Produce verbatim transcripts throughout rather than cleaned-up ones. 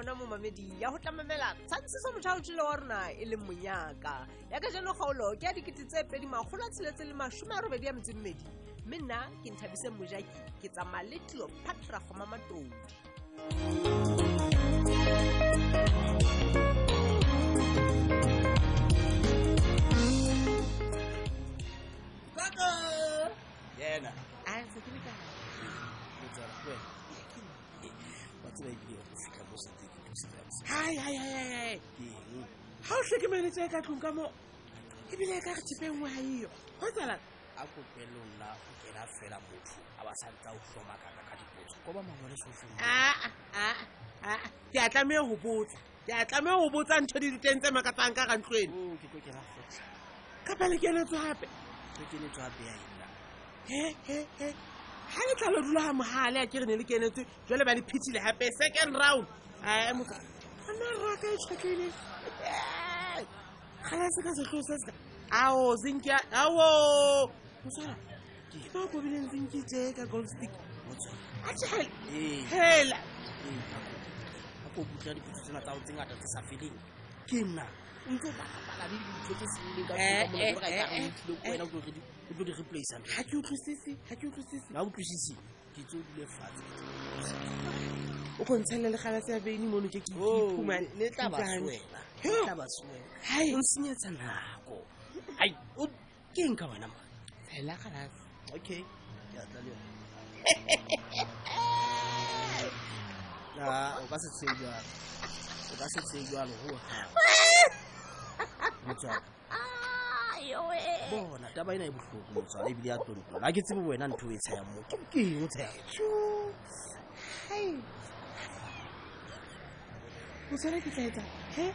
yona mo mamedi ya ho tlamela tsantsiso mothaotile wa rona e le monyaka ya ka jeno kgaolo ke a dikititse pedi magolo tsiletse le mashuma robedi ya mtsimedi mina ke nthabise mojaki ke tsama litlo patra go mamatodi Diana. I'm the guy. What's the idea? Hi, hi, hi, hi. How should you manage that? Come on. If you like to pay where you are, that? I could pay long now. I fell a move. I was sent out from a catacomb. Come on, my money. Ah, ah, ah. The Atameo who bought. The Atameo who bought until the tenth time I got an car and train. Oh, you could get a foot. Capella cannot happen. We cannot have behind. Hey, hey, hey. How did I do that? Mahala, I can't even get into. Just like pitch the happy second round. I am. I'm not ready to take it. How does it go? So fast. Awo, Zinkia. Awo. What's that? How come you didn't think you take a golf stick? What's that? Actually, hey, hey. I hope you can't put another thing at this feeling. Kimna. You go back and you put this feeling. Eh, eh, eh. We're not going to do. Had you to see? Had you to see? Now to see. He told the father. Oh, Consella has a baby monarchy. Oh, my little boy. I am senior Sanago. I would think of an amount. Okay. Ah, what's it say? What's it say? You are a whole. Bo na taba ina ibu kuku msa ibu ya toni kuna lakini mwe nani tuweze yamu kiki yote chuo hai msana kiteta he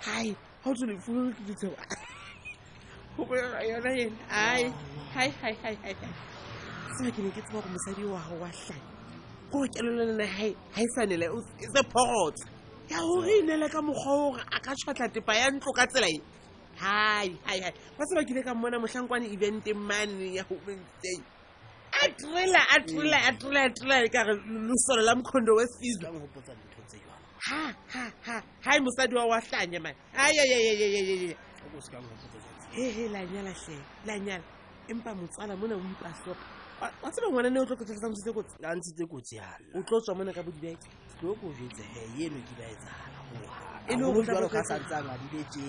hai how to live full kiteta kumbaya yana yen hai hai hai hai hai sasa kini kiteta kumsari wa hawashai kwa kialolo na hai hai sana le us is a port ya huri nela kama kuhora akashwa tatipayani kukatilai Hi, hi, hi. What's about you? I'm going to event a man in your home. I tell I tell I tell I tell I tell I tell Ha, ha, ha. Hi, Musa, do I watch that? Yeah, man. Ay, ay, ay, ay, ay, ay, ay. Hey, hey, Lanyala, say, Lanyal. Impa Musa, I'm going to whip us up. What's about when I know to get some to go? Nancy, the good yard. Who told someone I could be? Go with the hair, you know, eno go tla go ka santsana di leje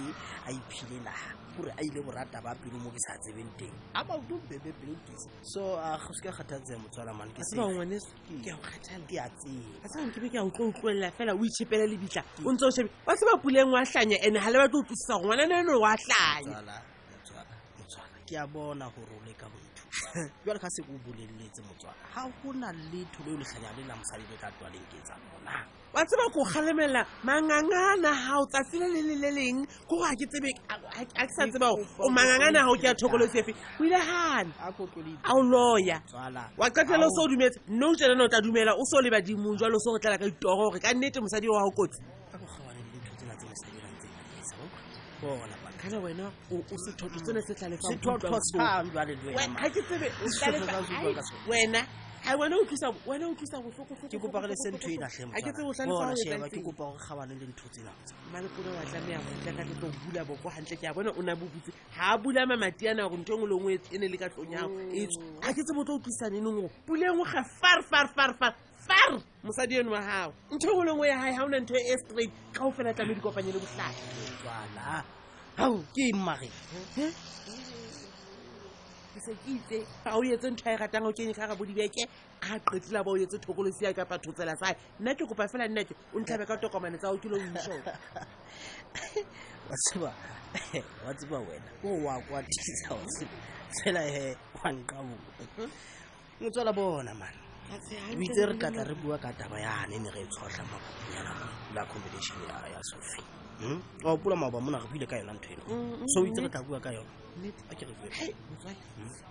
a iphilela gore a ile borata ba pele mo ke sa tsebeng teng about do bebe please so a go ska khathantse motswala man ke se ba ngwane ke go khathang ke a tsi a sa nke be ke a utlo utlwela fela o itshepela le bitla o ntse o shebe ba se ba puleng wa hlanya ene ha le ba tlo tsa ngwana neno wa hlanya motswala motswala ke a bona gore o le ka botho jwa ka se go bolelletse motswala ha go na le tholo le hlanya le la mosadi le ka twaleng ke tsa mona What's about Halamela, Mangangana House, I feel a little link, who I get to make accents about Mangangana Hotel Chocolate. With a hand, our lawyer. What can I also do? No, I don't know that you may also live at the Munjalo Sota like a dog, and Natum Sadio Hawkot. When I went out to some when I was talking to Parle Century. I get to some of them like you go how and then to tell. Malapuro wa tlamea go tla ka go bula bo go hantle ke ya bona ona bubutse. Ha bula mamatiana go ntongolo ngwe ene le ka tlonyao. A ke tsebo to tlisane nngwe. Puleng ga far far far far far. Mosadi eno wa hao. Ntongolo ngwe ya ha ha ona ntwe e straight ka ofela tla me di kopanye le bohlala. Tswana. Ha ke mmare. Se kitse a o yetse nthae ga tanga o kene ka ga bodibeke a qetla ba o yetse thokolosi ya ka pathotsela sa nna ke kopa fela nna ke o nthabe ka tokomane tsa o kilo o ntsho watsiba watsiba wena o wa kwa tisa o tsela he kwang ka bo motsola bona man we tse re tla re bua ka taba yane ne re tshohla mabunyana la combination ya Sophie hm o pula maba mona re bile ka yona ntho eno so we tse re tla bua ka yona net a ke re re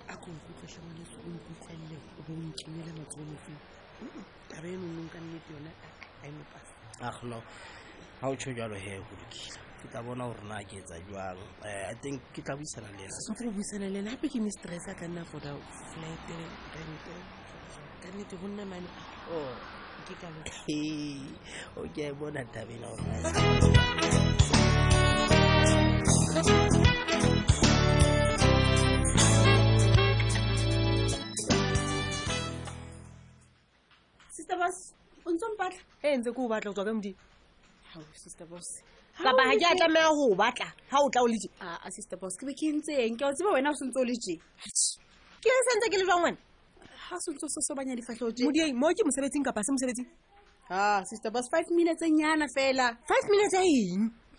a go nkutlwa le so o nkutlele o bo nkinela matsomo tsi taba eno nng ka nnete yona a ime pass a khlo ha o tshojalo he go dikile ke tla bona hore na ke tsa jwang I think ke tla buisana le ena so tla buisana le ena hape ke mistress a ka nna for the flight rent ka nnete ho nna mane oh Okay, what a Sister Boss, on some part, and the cool battle to how, Sister Boss? Papa, I get a mail how tolly. Ah, Sister Boss, we can say, and girls, when I soon told you. Yes, so so many difficulties. Moody, Moji must have think about some city. Ah, Sister Boss, five minutes and Yana fella. Five minutes, eh?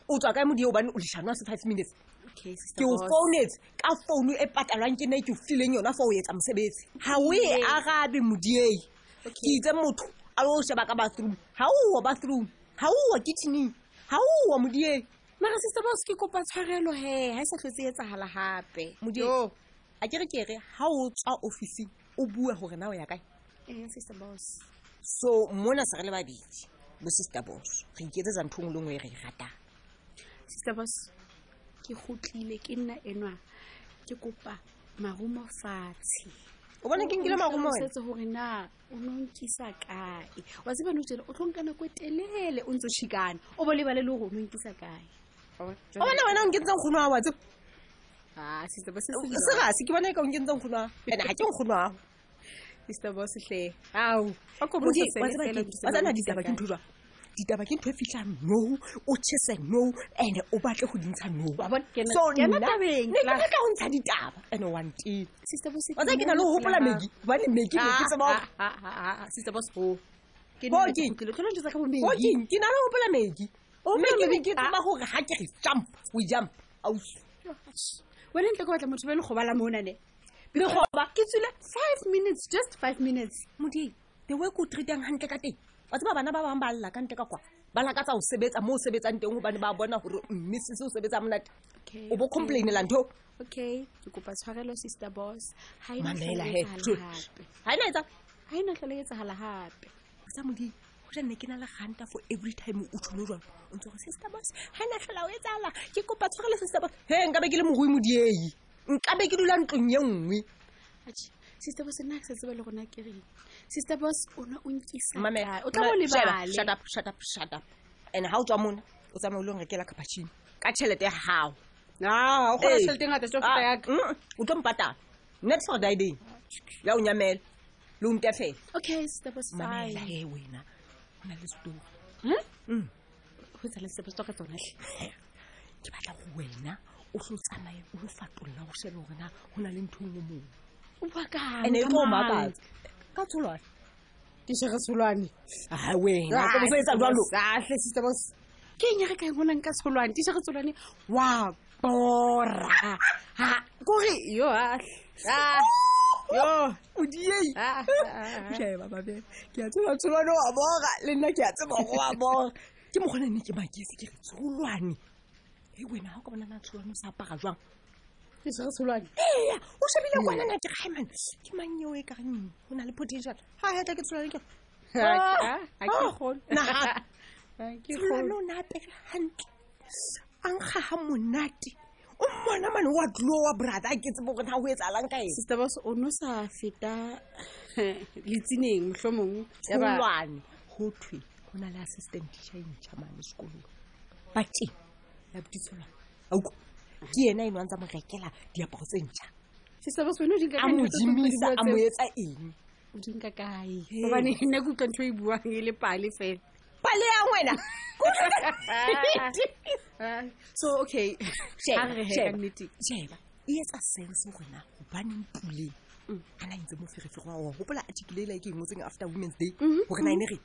Oh, I am with you, but we shall not five minutes. Okay, Sister Boss. You phone it. I phone you a part around you feeling you're not for it. I'm saying, how we are the Moody. Okay, the mood. I will share back a bathroom. How a bathroom? How a kitchen? How a Moody? My Sister Boss, you go past her hair. I said, it's a halahape. Moody, I can't get how our office. Ubu hore nawe ya kae eh Sister Boss so mona sa re le babedi bo Sister Boss re iketsetsa nthong lengwe re rata Sister Boss ke gotlile ke nna enwa ke kopa marumo fatshe o bona ke ngile marumo wena setse hore na o nonkisa kae wa se bana o tsela o tlonkana kwetelele o ntse tshikana o bo lebale le go nonkisa kae o bona wena o ngitse ngkhona wa watse ah Sister Boss se ga se ke bona ka o ngitse ngkhona ene ha ke ngkhona Sister Boss hle awu akobusa sele wasana ditaba ke nthuwa ditaba ke ntho e fihla no o chese no and o batle go dintsha no ba bona ke nna tabeng la ka go ntsha ditaba and one tea Sister Boss wa tsakena lo hopola megi ba le megi ke tsama ha ha Sister Boss ho ke nna ke lo tlhola ntse ka bo megi ho ke nna lo hopola megi o megi ke tsama go ha ke jump we jump awu wa le ntleko batla motho ba le go bala mona ne because five minutes, just five minutes. Mudi, the way you treat them hand kekate. What's my banana bambal la can take a qua? Balakata or sebet and more sebet and the woman babona who misses sebet. I'm not. Okay. Obo complain lanto. Okay. You go pass Harelo, Sister Boss. Hi, Manela. Hi, Nata. Hi, Nata. It's a halahab. Somebody who can make another hunter for every time you utu. Until Sister Boss. Hi, Nata. It's Allah. You go pass Harelo, Sister Boss. Hey, I'm going to get him with you. Sister Boss, Sister Boss, shut up, shut up, shut up. And how Jamun was a long regular capachin. Catch it how. Now, something at the shop bag. Utompata. Next for daddy. Young Yamel. Loom cafe. Okay, Sister Boss, my winner. Let's do. Hm? Who's the list of stock at all? Give it a winner. Uso tsana e go fatolla go se rona hona le nthongwe mo. O bakana. Ene go mabala. Ka tsolwane. Ke se ga tsolwane. Ha wena go fetsa jalo. Sa hle Sister Boss. Ke nya ka ngona nka tsolwane. Ke se ga tsolwane. Wa bora. Ha go re yo ha. Ha. Yo, o diye. Ha. Ke ba ba be. Ke a tsola tsolwane wa bora. Le nna ke a tseba go wa bora. Ke mogona ne ke bakise ke tsolwane. Hey, when how come I'm not sure I'm so paranoid? It's just so long. Hey, what's up with that? I'm not sure. Man, you're a crazy. We're not potential. How hard I get so long? Ah, I can't hold. Nah, I can't hold. No, no, no. Anka hamunati. Umma na manu wadloa brother. I get so bored. How is Alanka? Sister Boss, ono sa fita. Listening, someone. So long. Who three? Una la assistant teacher in Chaman school. Bachi. La petite sola. Au qui est né dans un marécage là, qui a passé une chance. C'est ça parce que nous j'ai gagné. Amoudimi ça, amoudimi ça in. Udinka kai. On va nous n'importe quand tu es boire, il est pas allé faire. Pas allé à moi so okay. Chèvre, chèvre, mythique. Chèvre. Il y a ça sens où on a banin poulet. Ana il veut me faire référence. On peut la articuler là qui nous after Women's Day. On a une rire.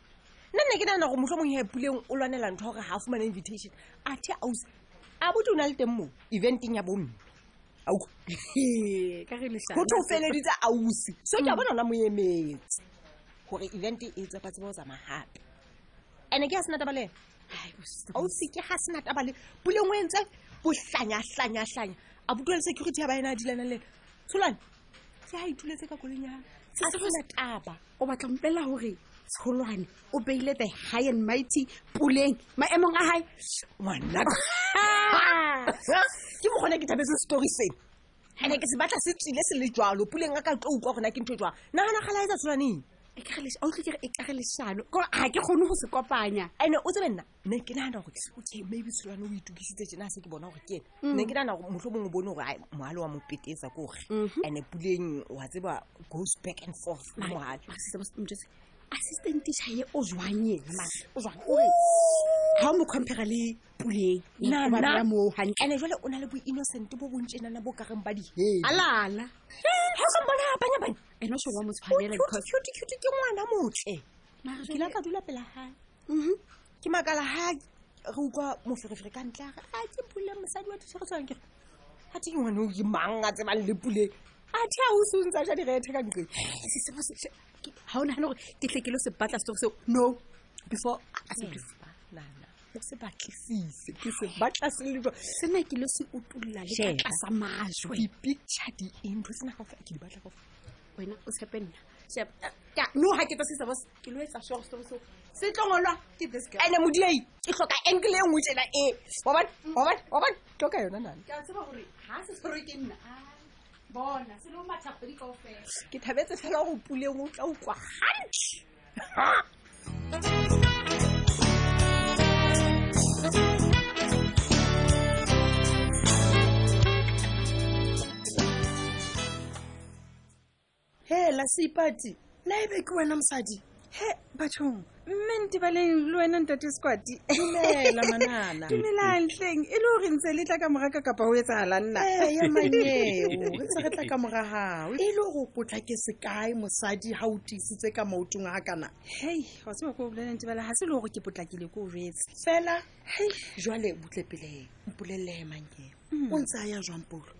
Nna ke nna go mo hlomong ya puleng o lwanela ntho ga half man invitation athe aus abudunal temmo eventing ya bomme au ka re le sa go tsofele ditse aus so ke bona ona moemetse gore event e tsa patse ba tsa mahape ene ke hasna tabale au si ke hasna tabale puleng o entse bo hlanya hlanya hlanya abudunal security ya ba ena dilana le tsolwane ke ha ituletse ka kolenya se se bona taba o batla mpela hore Solwane o beile the high and mighty puleng maemong a high mwana ke mo khona ke tabetse story seng ene ke se batla se tsile se le jwalo puleng a ka tlo utlwa gona ke ntho jwa nana galaetsa Solwane Ekarlis, only Ekarlis, go I can also copania. I know Uzana. Naked, okay, maybe Solano to get the Genasic Bono again. Naked, Musomo Bono, Malo Mupit is a cook, and a pudding, whatever goes back and forth. My assistant is here, Oswany, how much comparably pulley, Nanamo, and I will only be innocent to Bunch and Naboka and Buddy. Alala, how's a banana? And also one was fine because you took one a moch, eh? Margilaka do la Pelaha. Hm, Kimagalaha, Ruga, Mufricantla, I think Pulam said what to tell you. I think one who you mang at the Malipule. I tell soon that I read angry. How no, take a look at butter stuff so no before I said no. It's a back seas, it's a back as little. Send my kilos to Utula, as a marsh, we picture the imprison of a battle of when it was happening. No, I get a sister was kilos of short stones. Sit on a tip this guy and a muddy. It's like an ankle in which an A. What? What? What? Talk I don't know. Has a hurricane. Born, I don't matter. Get a better fellow pull your wood out for hunch. Hey, la si party. Laibe kwa namsadi. Hey, bacho. Menti baleng luena ntate squadi. Dumela manana. Dumela nhleng. Ilori nseli tla ka moraka ka pa ho etsa halanna. Eh ya manyeo. Itse re tla ka moraha. Ilori go tla ke sekai mosadi ha o tisitse ka mautung a kana. Hey, wa se go bolela ntibala ha se lori ke potlakile go jwetse. Fela, hey, jwale botlepeleng. Mpolelle manyeo. O ntse ya jwang polo.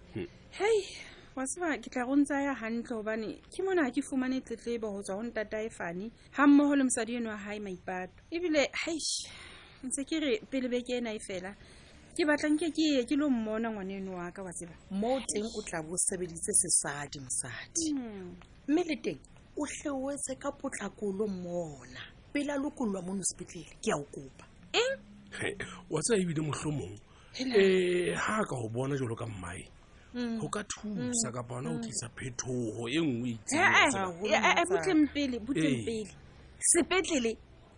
Hey. What's that? Kitarunza hand covani. Kimona, you for money to labor who's on that die fanny. Ham Moholum Sadino high my bad. If you let Hish and secure Pillbeke I fella. Kibatanke, Kilo Mona, one in Waka was a more thing Utla was seventy six sad inside. Melody Usha was a couple of Kulo Mona. Pilla Lucula Municipal, Kiaukupa. Eh? What's I with the Muslim? Eh, Haka, Bona, you look at my. Hokatu, Sagabano, Tisapeto, or young wheat. I put him Billy, put him Billy. Sepetily.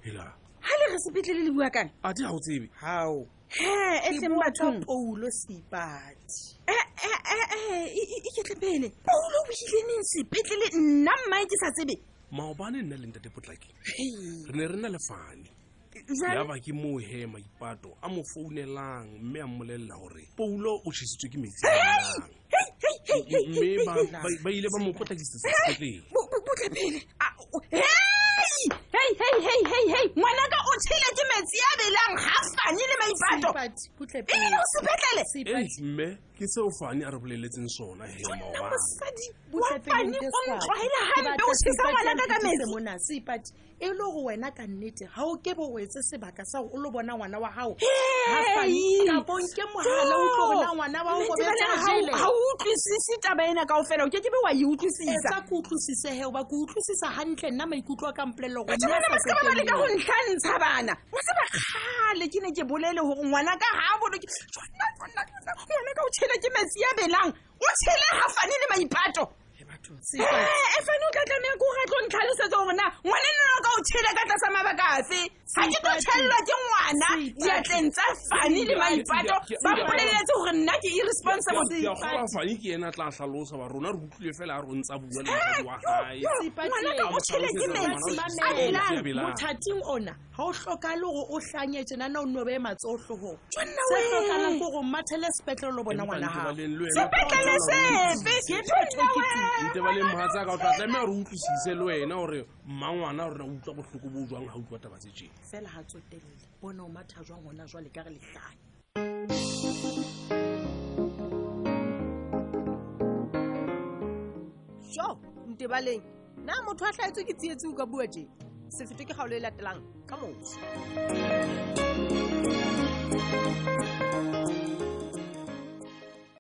Hilla. How is Billy working? I doubt him. How? Hey, it's a matter of old Lucy Bad. Eh, eh, eh, eh, it's a penny. Oh, no, she didn't see Petily, none might as a bit. Mauban and Nellin that they put like it. Renella Fan. Lava Kimu hair, my pato, Amofone lang, Mamule Lauri, Polo, which is to give me. Hey, hey, hey, hey, hey, hey, hey, hey, hey, Monaco, Otila, Demetia, the lamb, half an enemy battle. Put a penny, it's me, it's so funny. I really listen, so I hear more. What I knew, I had those is all another mess, but. Elo we na ka nnete ha o kebo o etse sebaka sa o lo bona ngwana wa hao ha ka bonke mohala o tlo bona ngwana wa o go betsa jele ha o tlisitse taba ena ka ofela o ke ke be wa e utlisisa sa ku utlisise he o ba ku utlisisa hantle nna maikutlo a ka mplelo go nna ka se ke le ka ho ntlhantsha bana wa se ba khale ke ne ke bolele ho ngwana ka ha bo ke tswana tswana ngwana ka o tshela ke metsi ya belang o tshela ha fane le maipato. If I look at me, go ahead on Callus over now. One and go tell a cat some of a gassy. I don't tell like you want, yet in that funny my battle, somebody that's already irresponsible. And at last, I lost our runner who fell out on some one. I had you on. How Shokalo or Sanyet and I know November's also home. Matterless petrol over one hour. The Valim has got a memory to see Zelway, or Mawana or Utobuku, one out what was it? Fell had to tell Bono Matazon on as well a garlic guy. Show, the Valim. Now, what I took it to Gabuji. Since you take a holiday at Lang, come on.